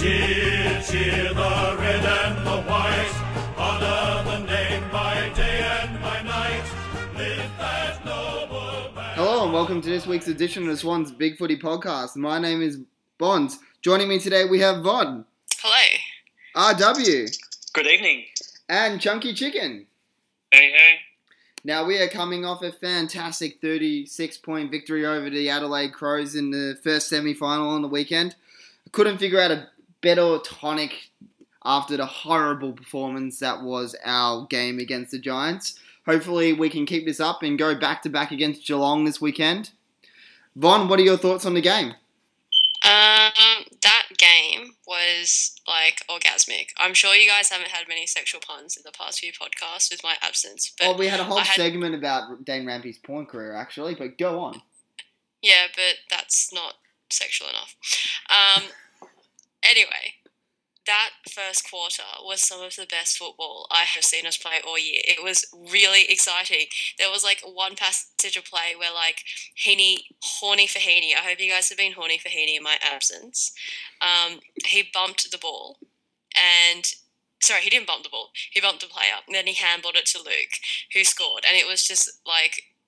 Cheer, cheer the red and the white, honour the name by day and by night, live that noble banner. Hello and welcome to this week's edition of the Swans Big Footy Podcast. My name is Bonds. Joining me today we have Vod. Hello. RW. Good evening. And Chunky Chicken. Hey, hey. Now we are coming off a fantastic 36-point victory over the Adelaide Crows in the first semi-final on the weekend. I couldn't figure out a better tonic after the horrible performance that was our game against the Giants. Hopefully we can keep this up and go back-to-back against Geelong this weekend. Von, what are your thoughts on the game? That game was, orgasmic. I'm sure you guys haven't had many sexual puns in the past few podcasts with my absence. But we had a whole segment about Dane Rampe's porn career, actually, but go on. Yeah, but that's not sexual enough. Anyway, that first quarter was some of the best football I have seen us play all year. It was really exciting. There was, one passage of play where, Heeney, horny for Heeney. I hope you guys have been horny for Heeney in my absence. He bumped the ball and... Sorry, he didn't bump the ball. He bumped the player and then he handballed it to Luke, who scored. And it was just,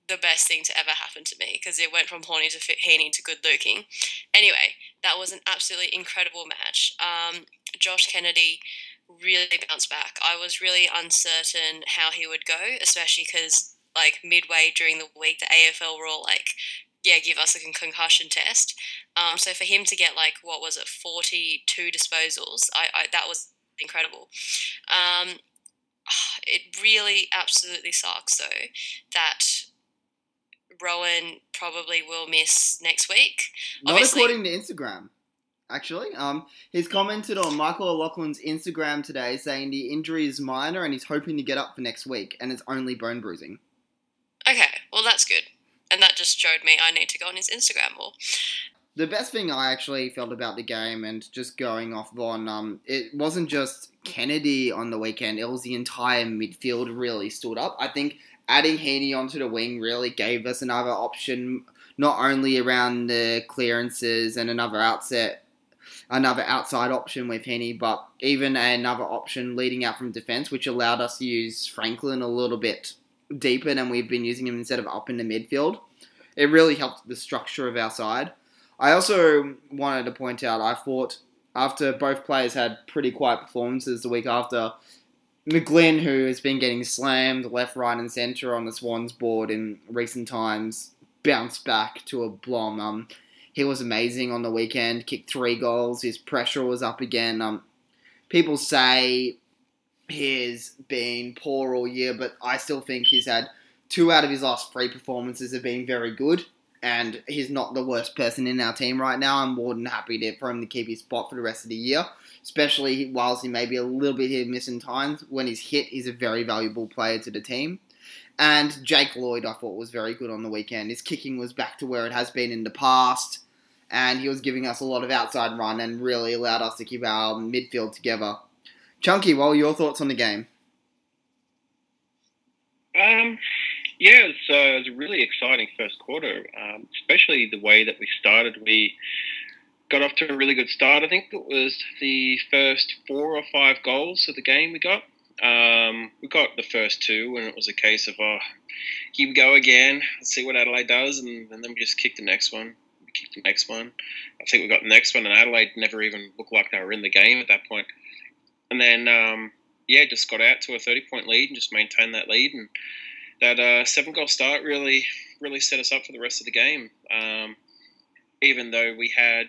the best thing to ever happen to me because it went from horny to Heeney to good looking. Anyway, that was an absolutely incredible match. Josh Kennedy really bounced back. I was really uncertain how he would go, especially because midway during the week, the AFL were all give us a concussion test. So for him to get 42 disposals, that was incredible. It really absolutely sucks though that Rohan probably will miss next week. Not according to Instagram, actually. He's commented on Michael O'Loughlin's Instagram today saying the injury is minor and he's hoping to get up for next week and it's only bone bruising. Okay, well that's good. And that just showed me I need to go on his Instagram more. The best thing I actually felt about the game and just going off on, it wasn't just Kennedy on the weekend, it was the entire midfield really stood up. I think adding Heeney onto the wing really gave us another option, not only around the clearances and another outside option with Heeney, but even another option leading out from defence, which allowed us to use Franklin a little bit deeper than we've been using him instead of up in the midfield. It really helped the structure of our side. I also wanted to point out, I thought after both players had pretty quiet performances the week after, McGlynn, who has been getting slammed left, right and centre on the Swans board in recent times, bounced back to a bomb. He was amazing on the weekend, kicked 3 goals, his pressure was up again. People say he's been poor all year, but I still think he's had 2 out of his last 3 performances have been very good. And he's not the worst person in our team right now. I'm more than happy for him to keep his spot for the rest of the year. Especially whilst he may be a little bit hit and miss in times. When he's hit, he's a very valuable player to the team. And Jake Lloyd, I thought, was very good on the weekend. His kicking was back to where it has been in the past. And he was giving us a lot of outside run and really allowed us to keep our midfield together. Chunky, what were your thoughts on the game? Yeah, so it was a really exciting first quarter, especially the way that we started. We got off to a really good start. I think it was the first 4 or 5 goals of the game we got. We got the first 2, and it was a case of, here we go again, let's see what Adelaide does, and then we just kicked the next one. We kicked the next one. I think we got the next one, and Adelaide never even looked like they were in the game at that point. And then, just got out to a 30-point lead and just maintained that lead, and that 7-goal start really set us up for the rest of the game. Even though we had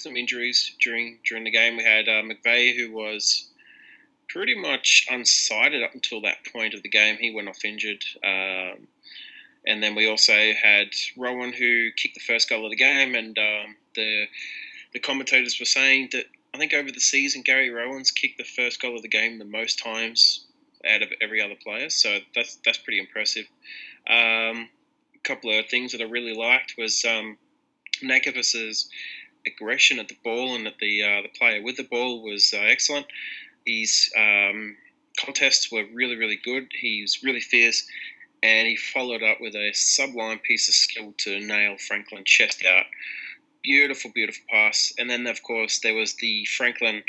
some injuries during the game, we had McVeigh, who was pretty much unsighted up until that point of the game. He went off injured, and then we also had Rohan, who kicked the first goal of the game. And the commentators were saying that I think over the season Gary Rowan's kicked the first goal of the game the most times out of every other player, so that's pretty impressive. A couple of things that I really liked was Nankervis's aggression at the ball and at the player with the ball was excellent. His contests were really, really good. He was really fierce, and he followed up with a sublime piece of skill to nail Franklin chest out. Beautiful, beautiful pass. And then, of course, there was the Franklin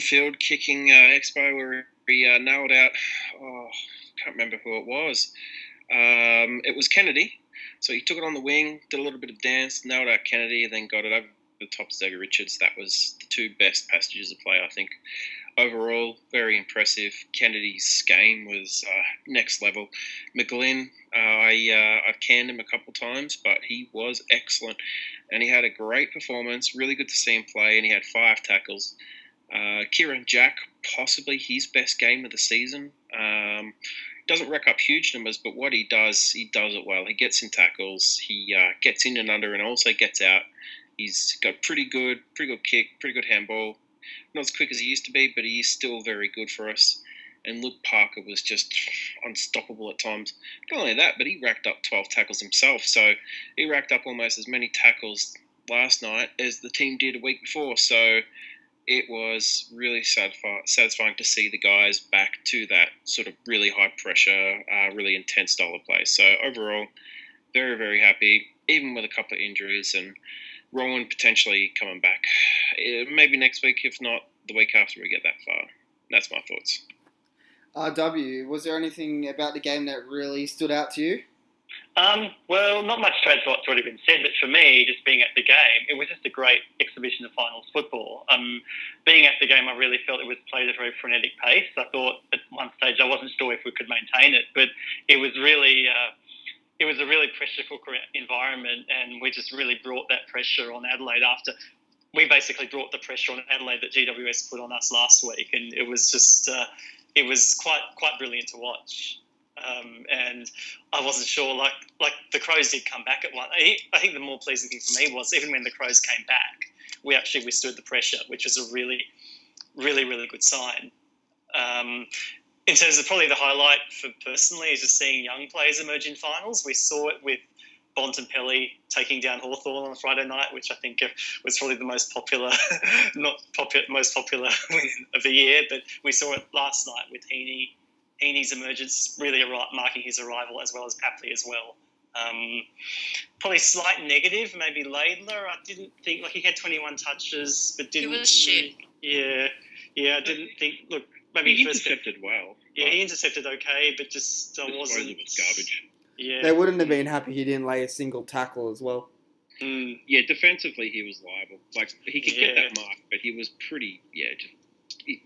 field kicking expo where he nailed out, I can't remember who it was. It was Kennedy. So he took it on the wing, did a little bit of dance, nailed out Kennedy, and then got it over the top to Zega Richards. That was the two best passages of play, I think. Overall, very impressive. Kennedy's game was next level. McGlynn, I've canned him a couple of times, but he was excellent. And he had a great performance, really good to see him play, and he had 5 tackles. Kieran Jack, possibly his best game of the season. Doesn't rack up huge numbers, but what he does it well. He gets in tackles, he gets in and under, and also gets out. He's got pretty good kick, pretty good handball. Not as quick as he used to be, but he is still very good for us. And Luke Parker was just unstoppable at times. Not only that, but he racked up 12 tackles himself. So he racked up almost as many tackles last night as the team did a week before. So it was really satisfying to see the guys back to that sort of really high pressure, really intense style of play. So overall, very, very happy, even with a couple of injuries and Rohan potentially coming back. Maybe next week, if not the week after we get that far. That's my thoughts. RW, was there anything about the game that really stood out to you? Well, not much to add to what's already been said, but for me, just being at the game, it was just a great exhibition of finals football. Being at the game, I really felt it was played at a very frenetic pace. I thought at one stage I wasn't sure if we could maintain it, but it was really... It was a really pressure cooker environment, and we just really brought that pressure on Adelaide after we basically brought the pressure on Adelaide that GWS put on us last week, and it was just it was quite brilliant to watch. And I wasn't sure, like the Crows did come back at one. I think the more pleasing thing for me was even when the Crows came back, we actually withstood the pressure, which was a really, really, really good sign. In terms of probably the highlight for personally is just seeing young players emerge in finals. We saw it with Bontempelli taking down Hawthorn on a Friday night, which I think was probably the most popular, most popular win of the year. But we saw it last night with Heeney's emergence, really marking his arrival, as well as Papley as well. Probably slight negative, maybe Laidler. I didn't think he had 21 touches, but didn't. It was shit. Yeah. I didn't think. Look. Maybe he intercepted well. Yeah, he intercepted okay, but just wasn't... It was garbage. Yeah. They wouldn't have been happy he didn't lay a single tackle as well. Mm. Yeah, defensively he was liable. Like, he could get that mark, but he was pretty,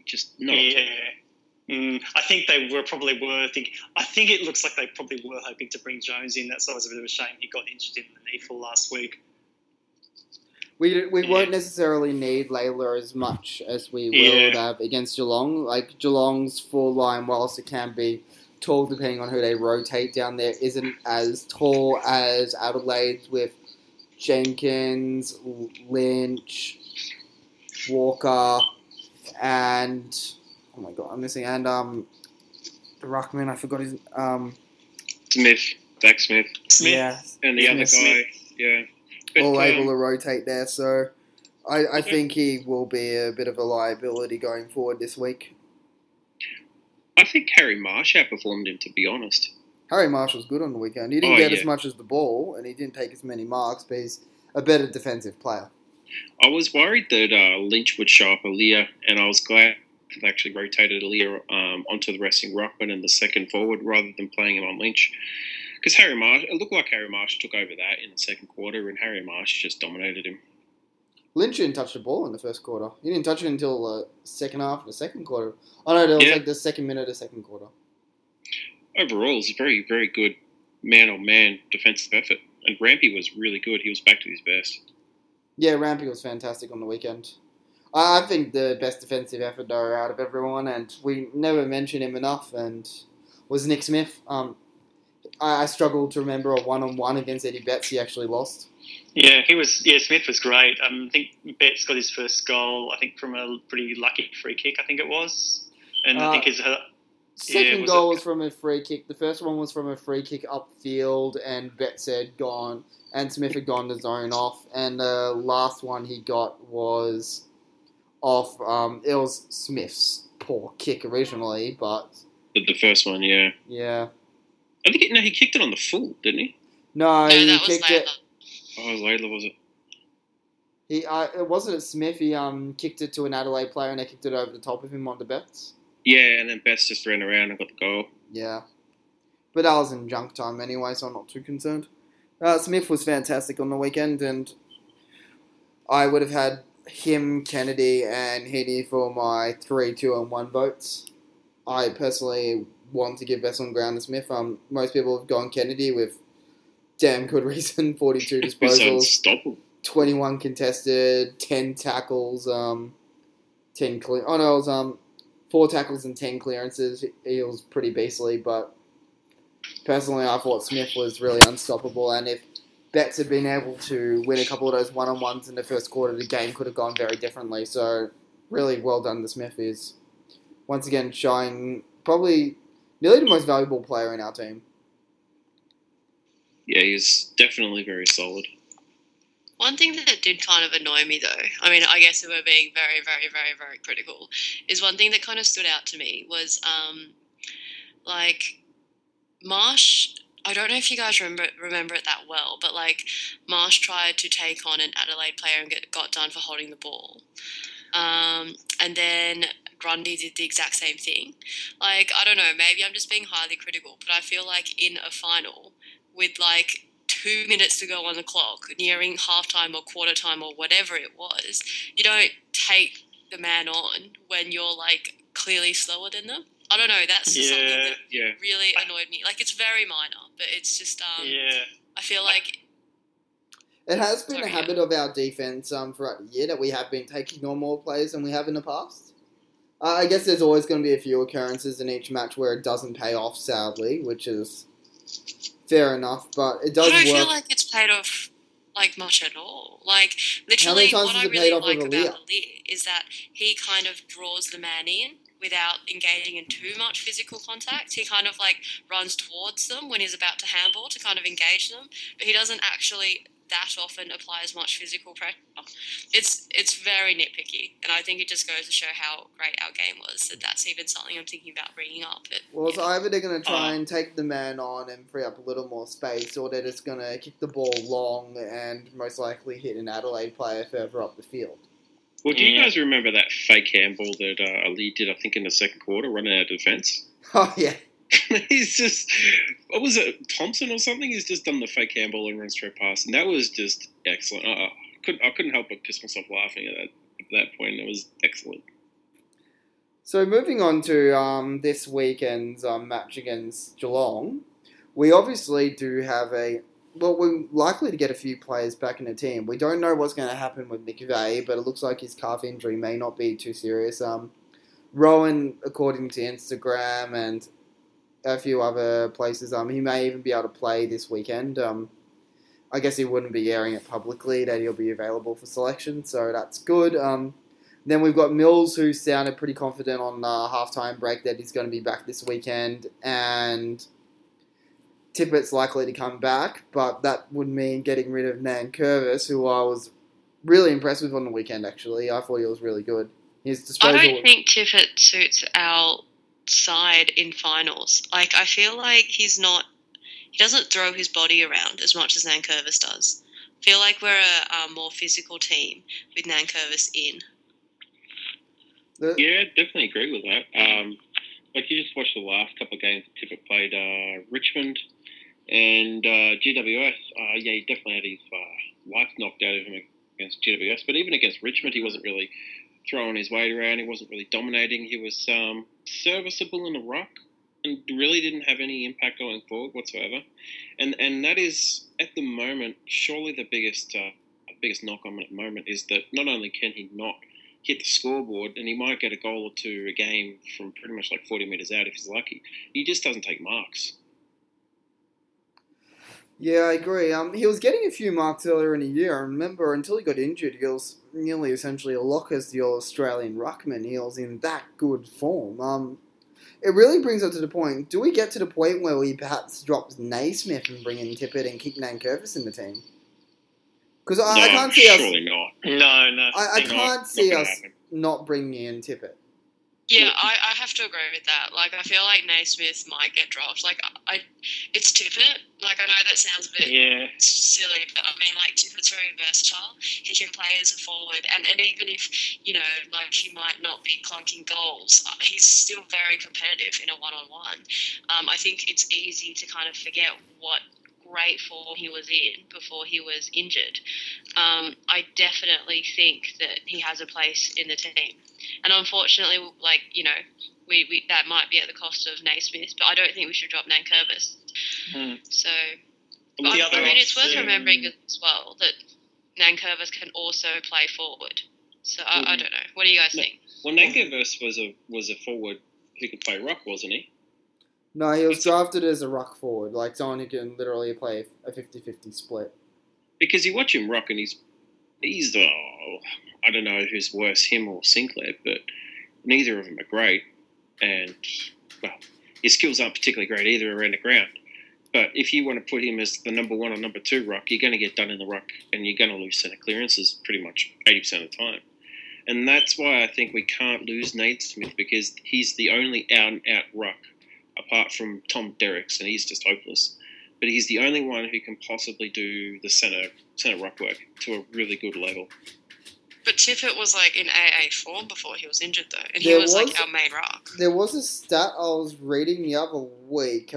just not... Yeah. I think they I think it looks like they probably were hoping to bring Jones in. That's always a bit of a shame. He got injured in the knee full last week. We won't necessarily need Laidler as much as we will have against Geelong. Like, Geelong's full line, whilst it can be tall depending on who they rotate down there, isn't as tall as Adelaide's with Jenkins, Lynch, Walker, and... Oh, my God, I'm missing... And the Ruckman, I forgot his... Smith. Yeah. And the other guy, all able to rotate there, so I think he will be a bit of a liability going forward this week. I think Harry Marsh outperformed him, to be honest. Harry Marsh was good on the weekend. He didn't get as much as the ball, and he didn't take as many marks, but he's a better defensive player. I was worried that Lynch would show up Aaliyah, and I was glad that they actually rotated Aaliyah onto the resting Ruckman and the second forward rather than playing him on Lynch. Because it looked like Harry Marsh took over that in the second quarter, and Harry Marsh just dominated him. Lynch didn't touch the ball in the first quarter. He didn't touch it until the second half of the second quarter. Oh, no, it was like the second minute of the second quarter. Overall, it was a very, very good man-on-man defensive effort. And Rampe was really good. He was back to his best. Yeah, Rampe was fantastic on the weekend. I think the best defensive effort, though, out of everyone, and we never mention him enough, and was Nick Smith. I struggled to remember a one-on-one against Eddie Betts he actually lost. Yeah, he was. Yeah, Smith was great. I think Betts got his first goal, I think, from a pretty lucky free kick, I think it was. And I think his... second goal was from a free kick. The first one was from a free kick upfield, and Betts had gone... And Smith had gone to zone off. And the last one he got was off... it was Smith's poor kick originally, but... The first one, yeah. Yeah. I think he kicked it on the full, didn't he? No, he kicked it. Oh, Laidler, was it? It wasn't at Smith. He kicked it to an Adelaide player and they kicked it over the top of him onto Betts. Yeah, and then Betts just ran around and got the goal. Yeah. But I was in junk time anyway, so I'm not too concerned. Smith was fantastic on the weekend, and I would have had him, Kennedy, and Heeney for my 3, 2, and 1 votes. I personally want to give best on ground to Smith. Most people have gone Kennedy with damn good reason. 42 disposals, 21 contested, 10 tackles, 10 clear. Oh no, it was 4 tackles and 10 clearances. He was pretty beastly, but personally, I thought Smith was really unstoppable, and if Betts had been able to win a couple of those one-on-ones in the first quarter, the game could have gone very differently. So, really well done to Smith. Is once again showing probably nearly the most valuable player in our team. Yeah, he's definitely very solid. One thing that did kind of annoy me, though, I mean, I guess if we're being very, very, very, very critical, is one thing that kind of stood out to me was, Marsh, I don't know if you guys remember it that well, but, Marsh tried to take on an Adelaide player and got done for holding the ball. And then Grundy did the exact same thing. I don't know, maybe I'm just being highly critical, but I feel like in a final with, 2 minutes to go on the clock, nearing halftime or quarter time or whatever it was, you don't take the man on when you're, clearly slower than them. I don't know, that's something that really annoyed me. It's very minor, but it's just, I feel like... It has been a habit of our defence throughout the year that we have been taking on more players than we have in the past. I guess there's always going to be a few occurrences in each match where it doesn't pay off, sadly, which is fair enough, but it does work. I don't feel like it's paid off, much at all. Literally, what I really like about Aaliyah is that he kind of draws the man in without engaging in too much physical contact. He kind of, runs towards them when he's about to handball to kind of engage them, but he doesn't actually that often apply as much physical pressure. It's very nitpicky, and I think it just goes to show how great our game was, that that's even something I'm thinking about bringing up. So either they're going to try and take the man on and free up a little more space, or they're just going to kick the ball long and most likely hit an Adelaide player further up the field. Well, do you guys remember that fake handball that Ali did, I think, in the second quarter, running out of defence? Oh, yeah. He's just... What was it? Thompson or something? He's just done the fake handball and run straight past. And that was just excellent. I couldn't help but piss myself laughing at that point. It was excellent. So moving on to this weekend's match against Geelong, we obviously do have a... Well, we're likely to get a few players back in the team. We don't know what's going to happen with McVeigh, but it looks like his calf injury may not be too serious. Rohan, according to Instagram and a few other places, he may even be able to play this weekend. I guess he wouldn't be airing it publicly that he'll be available for selection, so that's good. Then we've got Mills, who sounded pretty confident on the halftime break that he's going to be back this weekend, and Tippett's likely to come back, but that would mean getting rid of Nankervis, who I was really impressed with on the weekend, actually. I thought he was really good. His disposal... I don't think Tippett suits our side in finals. I feel like he's not... He doesn't throw his body around as much as Nankervis does. I feel like we're a more physical team with Nankervis in. Yeah, definitely agree with that. You just watched the last couple of games that Tippett played, Richmond... And GWS, he definitely had his life knocked out of him against GWS. But even against Richmond, he wasn't really throwing his weight around. He wasn't really dominating. He was serviceable in the ruck and really didn't have any impact going forward whatsoever. And that is, at the moment, surely the biggest knock on him at the moment is that not only can he not hit the scoreboard, and he might get a goal or two a game from pretty much 40 metres out if he's lucky, he just doesn't take marks. Yeah, I agree. He was getting a few marks earlier in the year. I remember until he got injured, he was nearly essentially a lock as the Australian ruckman. He was in that good form. It really brings up to the point, do we get to the point where we perhaps drop Naismith and bring in Tippett and keep Nankervis in the team? Because I can't see us... Surely not. No, I can't see us not bringing in Tippett. Yeah, I have to agree with that. Like, I feel like Naismith might get dropped. Like, it's Tippett. Like, I know that sounds a bit silly, but I mean, like, Tippett's very versatile. He can play as a forward, and even if, you know, like, he might not be clunking goals, he's still very competitive in a one-on-one. I think it's easy to kind of forget what great form he was in before he was injured. I definitely think that he has a place in the team, and unfortunately, like, you know, we that might be at the cost of Naismith, but I don't think we should drop Nankervis. So, but I mean, it's worth remembering as well that Nankervis can also play forward. So I don't know. What do you guys think? Well, Nankervis was a forward who could play ruck, wasn't he? No, he was drafted as a ruck forward, like someone who can literally play a 50-50 split. Because you watch him ruck and he's the... I don't know who's worse, him or Sinclair, but neither of them are great. And, well, his skills aren't particularly great either around the ground. But if you want to put him as the number one or number two ruck, you're going to get done in the ruck and you're going to lose centre clearances pretty much 80% of the time. And that's why I think we can't lose Naismith, because he's the only out-and-out ruck apart from Tom Derricks, and he's just hopeless. But he's the only one who can possibly do the centre ruck work to a really good level. But Tippett was, like, in AA form before he was injured, though, and he was like, our main ruck. There was a stat I was reading the other week.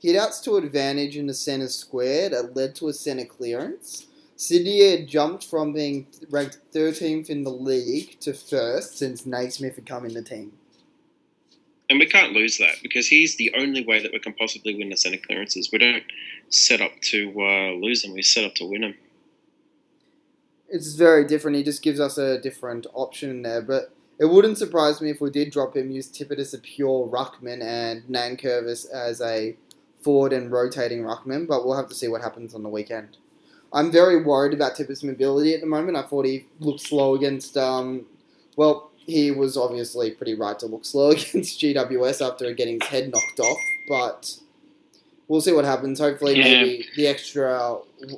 Hit-outs to advantage in the centre square that led to a centre clearance. Sydney had jumped from being ranked 13th in the league to 1st since Naismith had come in the team. And we can't lose that, because he's the only way that we can possibly win the centre clearances. We don't set up to lose them, we set up to win them. It's very different. He just gives us a different option in there. But it wouldn't surprise me if we did drop him, use Tippett as a pure ruckman and Nankervis as a forward and rotating ruckman. But we'll have to see what happens on the weekend. I'm very worried about Tippett's mobility at the moment. I thought he looked slow against... he was obviously pretty right to look slow against GWS after getting his head knocked off, but we'll see what happens. Hopefully, maybe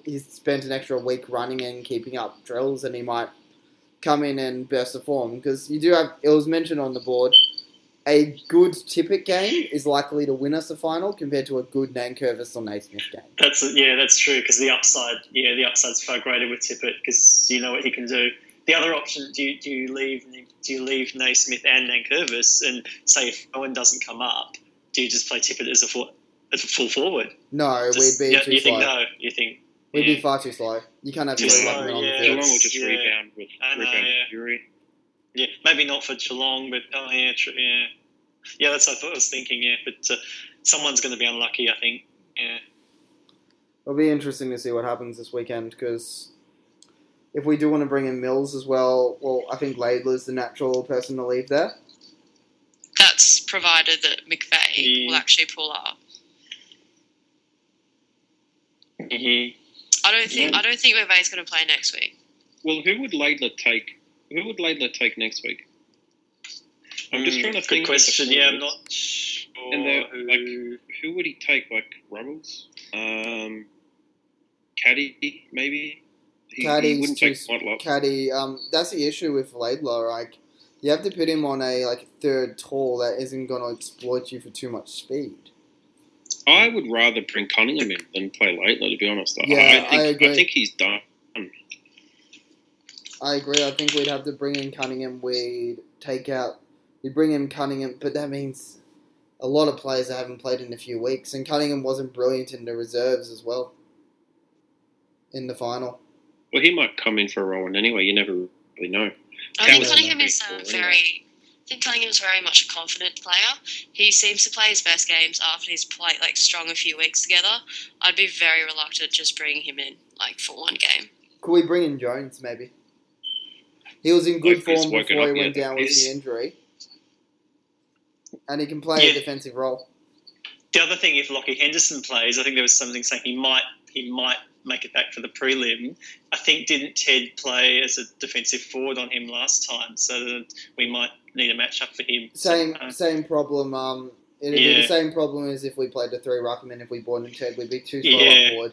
he spent an extra week running and keeping up drills, and he might come in and burst the form, because you do have, it was mentioned on the board, a good Tippett game is likely to win us the final compared to a good Nankervis or Naismith game. That's true, because the upside's far greater with Tippett, because you know what he can do. The other option, do you leave Naismith and Nankervis, and say if Owen doesn't come up, do you just play Tippett as a full forward? No, we'd be too slow. We'd be far too slow. You can't have Geelong on the field. Geelong will just rebound with Fury. Yeah, maybe not for Geelong, but yeah, that's what I was thinking. Yeah, but someone's going to be unlucky, I think. Yeah, it'll be interesting to see what happens this weekend, because if we do want to bring in Mills as well, I think Laidler's the natural person to leave there. That's provided that McVeigh will actually pull up. I don't think McVeigh's going to play next week. Well, who would Laidler take next week? I'm just trying to think. Good question. Yeah, I'm not sure. Who would he take? Like Rubbles, Caddy, maybe. Caddy, that's the issue with Laidler. Like, you have to put him on a third tall that isn't going to exploit you for too much speed. I would rather bring Cunningham in than play Laidler, to be honest. Yeah, I agree. I think he's done. I agree. I think we'd have to bring in Cunningham. We'd bring in Cunningham, but that means a lot of players that haven't played in a few weeks, and Cunningham wasn't brilliant in the reserves as well in the final. Well, he might come in for Rohan anyway. You never really know. I think Cunningham is very much a confident player. He seems to play his best games after he's played strong a few weeks together. I'd be very reluctant just bringing him in for one game. Could we bring in Jones maybe? He was in good form before he went down with the injury, and he can play a defensive role. The other thing, if Lockie Henderson plays, I think there was something saying he might make it back for the prelim. I think didn't Ted play as a defensive forward on him last time, so we might need a matchup for him. Same problem. It'd be the same problem as if we played the three ruckmen. If we brought in Ted, we'd be too slow on board.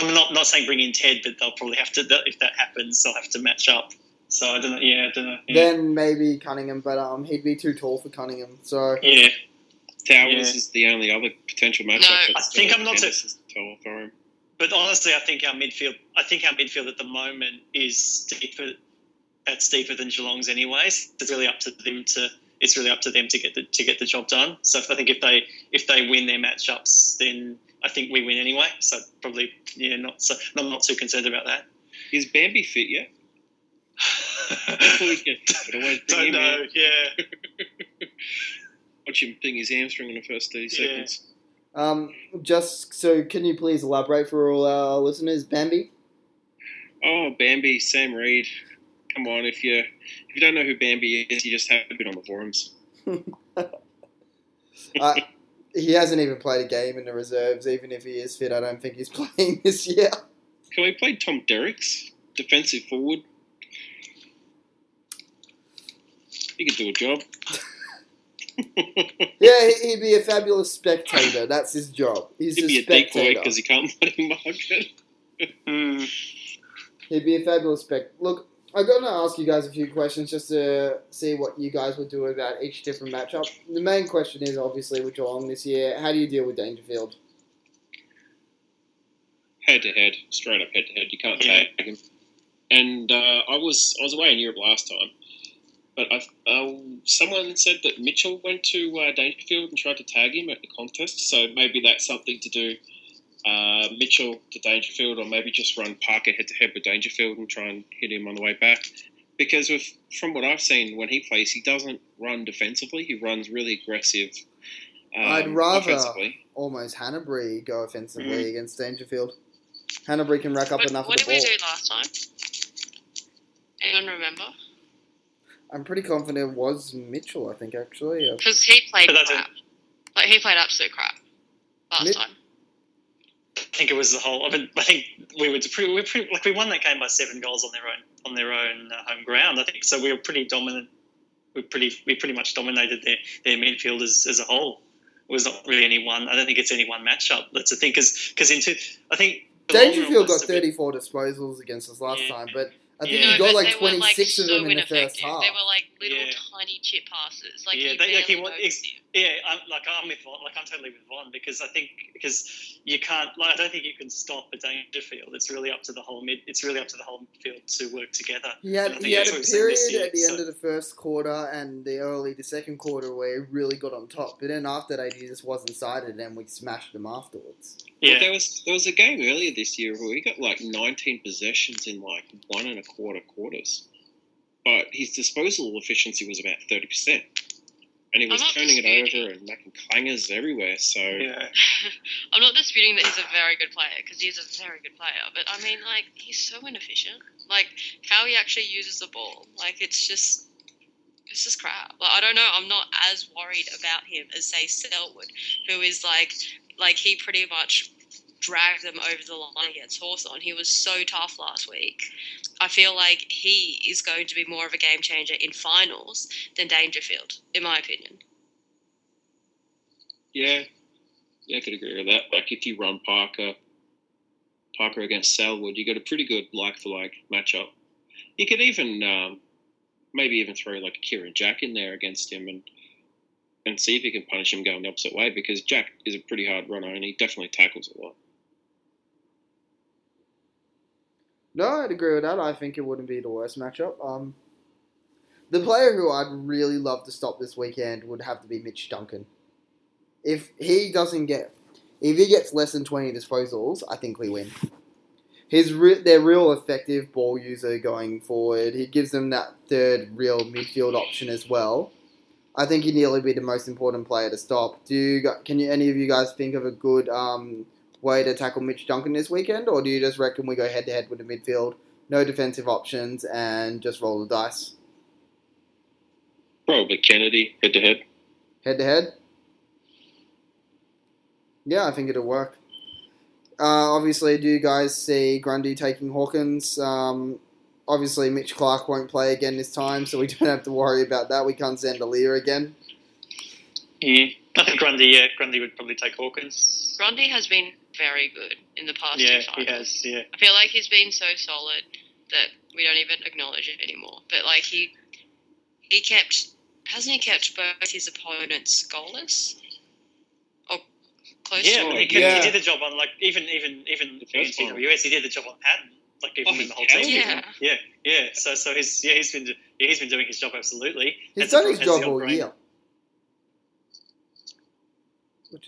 I'm not saying bring in Ted, but they'll probably have to, if that happens, they'll have to match up So I don't know. Yeah. Then maybe Cunningham, but he'd be too tall for Cunningham. So yeah, Towers is the only other potential matchup. No, I think I'm not too tall for him. But honestly, I think our midfield. I think our midfield at the moment is deeper. That's deeper than Geelong's, anyways. It's really up to them to. It's really up to them to get the job done. So I think if they win their matchups, then I think we win anyway. So probably I'm not too concerned about that. Is Bambi fit yet? Don't know. Yeah. Watch him ping his hamstring in the first 30 seconds. Just so, can you please elaborate for all our listeners, Bambi? Oh, Bambi, Sam Reid. Come on, if you don't know who Bambi is, you just haven't been on the forums. He hasn't even played a game in the reserves, even if he is fit. I don't think he's playing this year. Can we play Tom Derricks, defensive forward? He could do a job. Yeah, he'd be a fabulous spectator. That's his job. He'd be a decoy because he can't play market. He'd be a fabulous spectator. Look, I'm going to ask you guys a few questions just to see what you guys would do about each different matchup. The main question is, obviously, with Geelong this year, how do you deal with Dangerfield? Head-to-head. Straight up head-to-head. You can't tag him. And I was away in Europe last time. But someone said that Mitchell went to Dangerfield and tried to tag him at the contest, so maybe that's something to do, Mitchell to Dangerfield, or maybe just run Parker head-to-head with Dangerfield and try and hit him on the way back. Because from what I've seen when he plays, he doesn't run defensively. He runs really aggressive I'd rather almost Hanbury go offensively against Dangerfield. Hanbury can rack up enough of the ball. What did we do last time? Anyone remember? I'm pretty confident it was Mitchell, I think, actually. Because he played crap. Like, he played absolute crap last time. I think it was the whole... I think we won that game by 7 goals on their own home ground, I think. So we were pretty dominant. We pretty much dominated their midfield as a whole. It was not really any one... I don't think it's any one matchup. That's the thing, because in two... I think... Dangerfield got 34 disposals against us last time, but... I think he got like 26 of them in the first half. They were like little tiny chip passes. Like I'm with Vaughn. Like I'm totally with Vaughn because you can't. Like I don't think you can stop a Dangerfield. It's really up to the whole mid. It's really up to the whole midfield to work together. He had a period at the end of the first quarter and the early the second quarter where he really got on top. But then after that, he just wasn't sighted, and we smashed him afterwards. Yeah, well, there was a game earlier this year where he got like 19 possessions in like 1.25 quarters, but his disposal efficiency was about 30%, and he was turning it over and making clangers everywhere. So I'm not disputing that he's a very good player because he's a very good player, but I mean, like, he's so inefficient. Like how he actually uses the ball, like it's just crap. Like I don't know. I'm not as worried about him as say Selwood, who is like he pretty much dragged them over the line against Hawthorn. He was so tough last week. I feel like he is going to be more of a game changer in finals than Dangerfield, in my opinion. Yeah, I could agree with that. Like, if you run Parker against Selwood, you got a pretty good like-for-like matchup. You could even maybe throw, like, Kieran Jack in there against him and see if you can punish him going the opposite way, because Jack is a pretty hard runner and he definitely tackles a lot. No, I'd agree with that. I think it wouldn't be the worst matchup. The player who I'd really love to stop this weekend would have to be Mitch Duncan. If he gets less than 20 disposals, I think we win. They're real effective ball user going forward. He gives them that third real midfield option as well. I think he'd nearly be the most important player to stop. Any of you guys think of a good way to tackle Mitch Duncan this weekend, or do you just reckon we go head-to-head with the midfield, no defensive options, and just roll the dice? Probably Kennedy, head-to-head. Head-to-head? Yeah, I think it'll work. Obviously, do you guys see Grundy taking Hawkins? Obviously, Mitch Clark won't play again this time, so we don't have to worry about that. We can't send Aaliyah again. Yeah. I think Grundy would probably take Hawkins. Grundy has been very good in the past two finals. Yeah, he has, yeah. I feel like he's been so solid. that we don't even acknowledge it anymore. But, like, he kept... Hasn't he kept both his opponents goalless? Or close to it? He did the job on, like, even in CWS, he did the job on Patton. Like, even with the whole team. Yeah. So he's been doing his job, absolutely. He's done his job all year.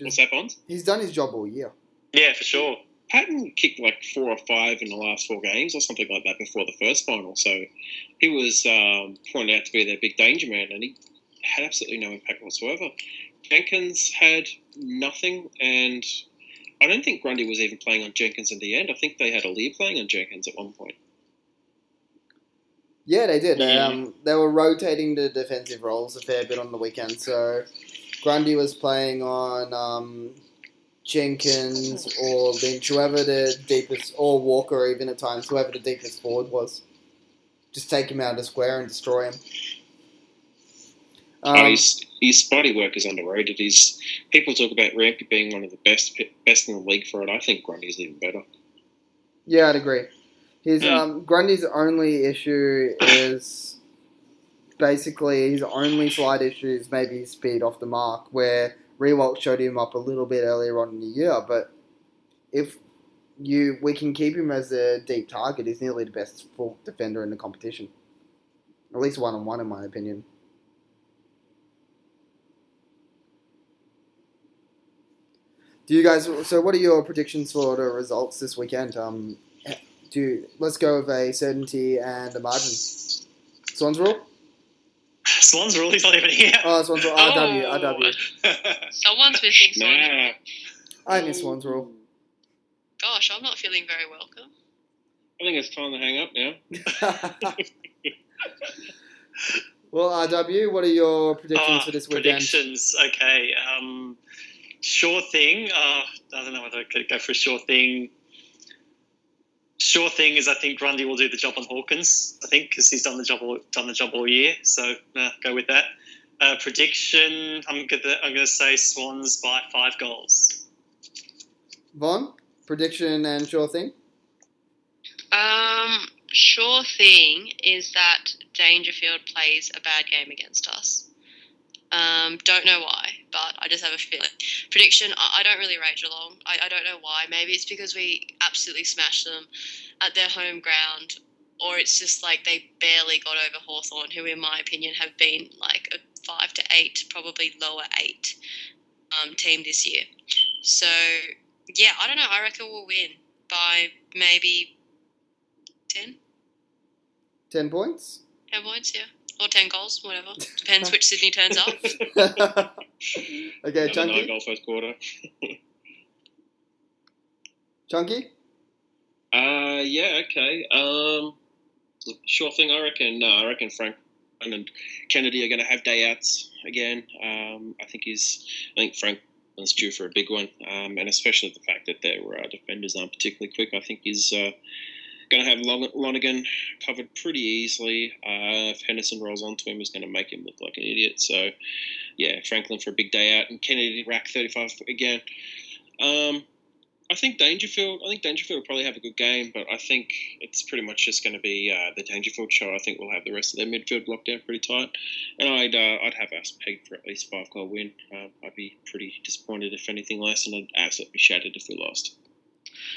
What's that, Bonds? He's done his job all year. Yeah, for sure. Patton kicked like 4 or 5 in the last 4 games or something like that before the first final. So he was pointed out to be their big danger man, and he had absolutely no impact whatsoever. Jenkins had nothing, and I don't think Grundy was even playing on Jenkins in the end. I think they had Aaliyah playing on Jenkins at one point. Yeah, they did. They were rotating the defensive roles a fair bit on the weekend. So Grundy was playing on... Jenkins or Lynch, whoever the deepest, or Walker even at times, whoever the deepest forward was. Just take him out of the square and destroy him. His spotty work is underrated. People talk about Rampe being one of the best in the league for it. I think Grundy's even better. Yeah, I'd agree. Grundy's only issue is basically his only slight issue is maybe his speed off the mark, where Rewalt showed him up a little bit earlier on in the year, but if we can keep him as a deep target, he's nearly the best full defender in the competition. At least 1-on-1, in my opinion. Do you guys? So, what are your predictions for the results this weekend? Let's go with a certainty and a margin. Swan's rule. Swan's rule, he's not even here. Oh, Swan's rule, RW. Someone's missing Swan's rule. I miss Swan's rule. Gosh, I'm not feeling very welcome. I think it's time to hang up now. Well, RW, what are your predictions for this weekend? Predictions, okay. Sure thing. I don't know whether I could go for a sure thing. Sure thing is, I think Grundy will do the job on Hawkins. I think because he's done the job all year. So go with that. Prediction: I'm gonna say Swans by 5 goals. Von, prediction and sure thing. Sure thing is that Dangerfield plays a bad game against us. Don't know why, but I just have a feeling. Prediction, I don't really rate Geelong. I don't know why. Maybe it's because we absolutely smashed them at their home ground, or it's just like they barely got over Hawthorn, who in my opinion have been like a 5 to 8, probably lower 8 team this year. So, yeah, I don't know. I reckon we'll win by maybe 10. 10 points? 10 points, yeah. Or 10 goals, whatever. Depends which Sydney turns up. Okay, Chunky. 9 goal first quarter. Chunky? Yeah, okay. Sure thing, I reckon. No, I reckon Franklin and Kennedy are going to have day outs again. I think Franklin's due for a big one, and especially the fact that their defenders aren't particularly quick. I think he's... going to have Lonigan covered pretty easily. If Henderson rolls onto him, he's going to make him look like an idiot. So, yeah, Franklin for a big day out, and Kennedy rack 35 again. I think Dangerfield will probably have a good game, but I think it's pretty much just going to be the Dangerfield show. I think we'll have the rest of their midfield locked down pretty tight, and I'd have us pegged for at least 5-goal win. I'd be pretty disappointed if anything less, and I'd absolutely shattered if we lost.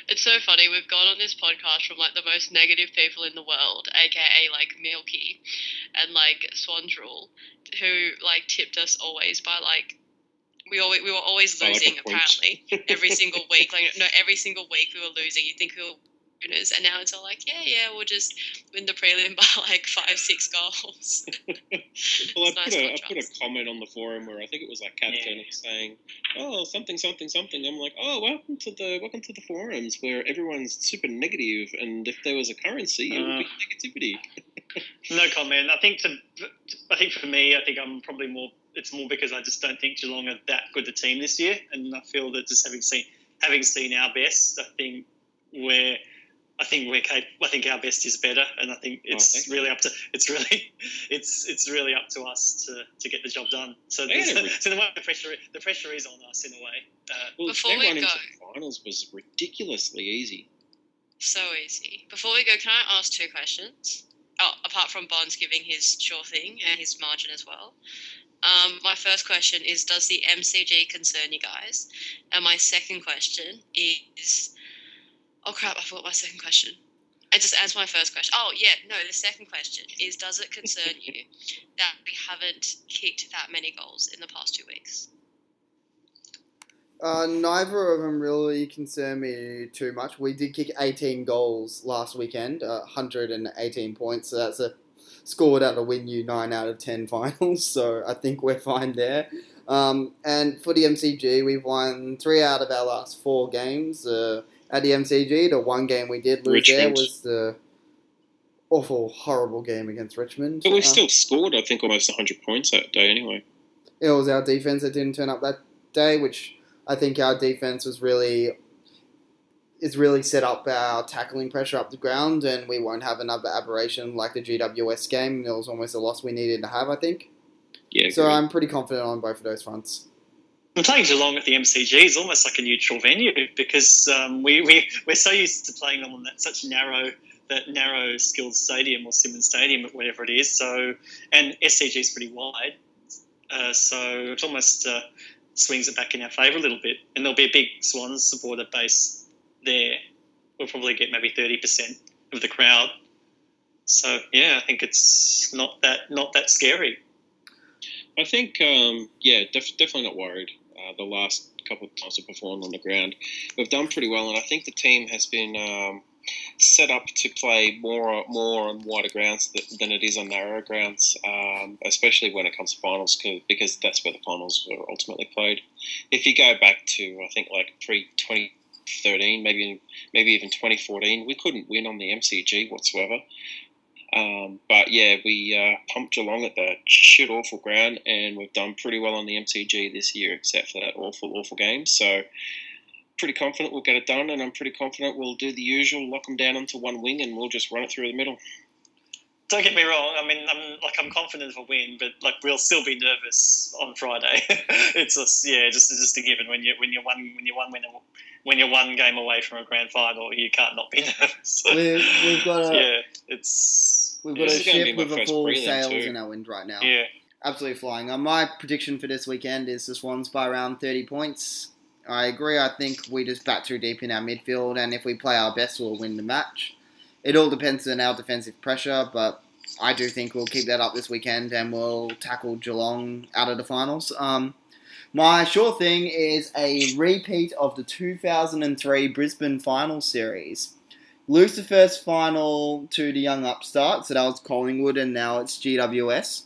It's so funny, we've gone on this podcast from, like, the most negative people in the world, a.k.a., like, Milky and, like, Swan's Rule, who, like, tipped us always by, like, we were always losing, like, apparently, every single week. Like, no, every single week we were losing. You'd think we were winners, and now it's all like, yeah, we'll just win the prelim by, like, 5-6 goals. Well, I put a comment on the forum where I think it was, like, Kat Turner saying, oh, something. I'm like, oh, welcome to the forums where everyone's super negative, and if there was a currency, it would be negativity. No comment. I think for me, I'm probably more, it's more because I just don't think Geelong are that good a team this year, and I feel that just having seen our best, I think our best is better, and I think it's really up to us to get the job done. So the pressure is on us in a way. Before we go, the finals was ridiculously easy. So easy. Before we go, can I ask two questions? Oh, apart from Bonds giving his sure thing and his margin as well. My first question is, does the MCG concern you guys? And my second question is... Oh, crap, I forgot my second question. I just answered my first question. Oh, yeah, no, the second question is, does it concern you that we haven't kicked that many goals in the past 2 weeks? Neither of them really concern me too much. We did kick 18 goals last weekend, 118 points, so that's a scored at a win-you 9 out of 10 finals, so I think we're fine there. And for the MCG, we've won 3 out of our last 4 games at the MCG. The one game we did lose there was the awful, horrible game against Richmond. But we still scored, I think, almost 100 points that day anyway. It was our defence that didn't turn up that day, which I think our defence was really... It's really set up our tackling pressure up the ground, and we won't have another aberration like the GWS game. It was almost a loss we needed to have, I think. Yeah. So great. I'm pretty confident on both of those fronts. And playing Geelong at the MCG is almost like a neutral venue because we're so used to playing them on that such narrow Skilled Stadium or Simmons Stadium or whatever it is. So and SCG is pretty wide, so it almost swings it back in our favour a little bit. And there'll be a big Swans supporter base there. We'll probably get maybe 30% of the crowd. So yeah, I think it's not that scary. I think definitely not worried. The last couple of times we performed on the ground, we've done pretty well, and I think the team has been set up to play more on wider grounds than it is on narrower grounds, especially when it comes to finals, because that's where the finals were ultimately played. If you go back to I think like pre-2013, maybe even 2014, we couldn't win on the MCG whatsoever. But yeah, we pumped Geelong at the shit awful ground, and we've done pretty well on the MCG this year, except for that awful game. So pretty confident we'll get it done, and I'm pretty confident we'll do the usual, lock them down onto one wing, and we'll just run it through the middle. Don't get me wrong. I mean, I'm confident of a win, but like we'll still be nervous on Friday. It's just a given when you're one game away from a grand final, you can't not be nervous. We've got a ship with a full sails in our wind right now. Yeah, absolutely flying. My prediction for this weekend is the Swans by around 30 points. I agree. I think we just bat through deep in our midfield, and if we play our best, we'll win the match. It all depends on our defensive pressure, but I do think we'll keep that up this weekend and we'll tackle Geelong out of the finals. My sure thing is a repeat of the 2003 Brisbane final series. Lose the first final to the young upstart, so that was Collingwood and now it's GWS.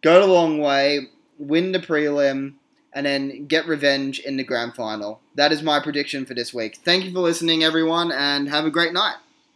Go the long way, win the prelim, and then get revenge in the grand final. That is my prediction for this week. Thank you for listening, everyone, and have a great night.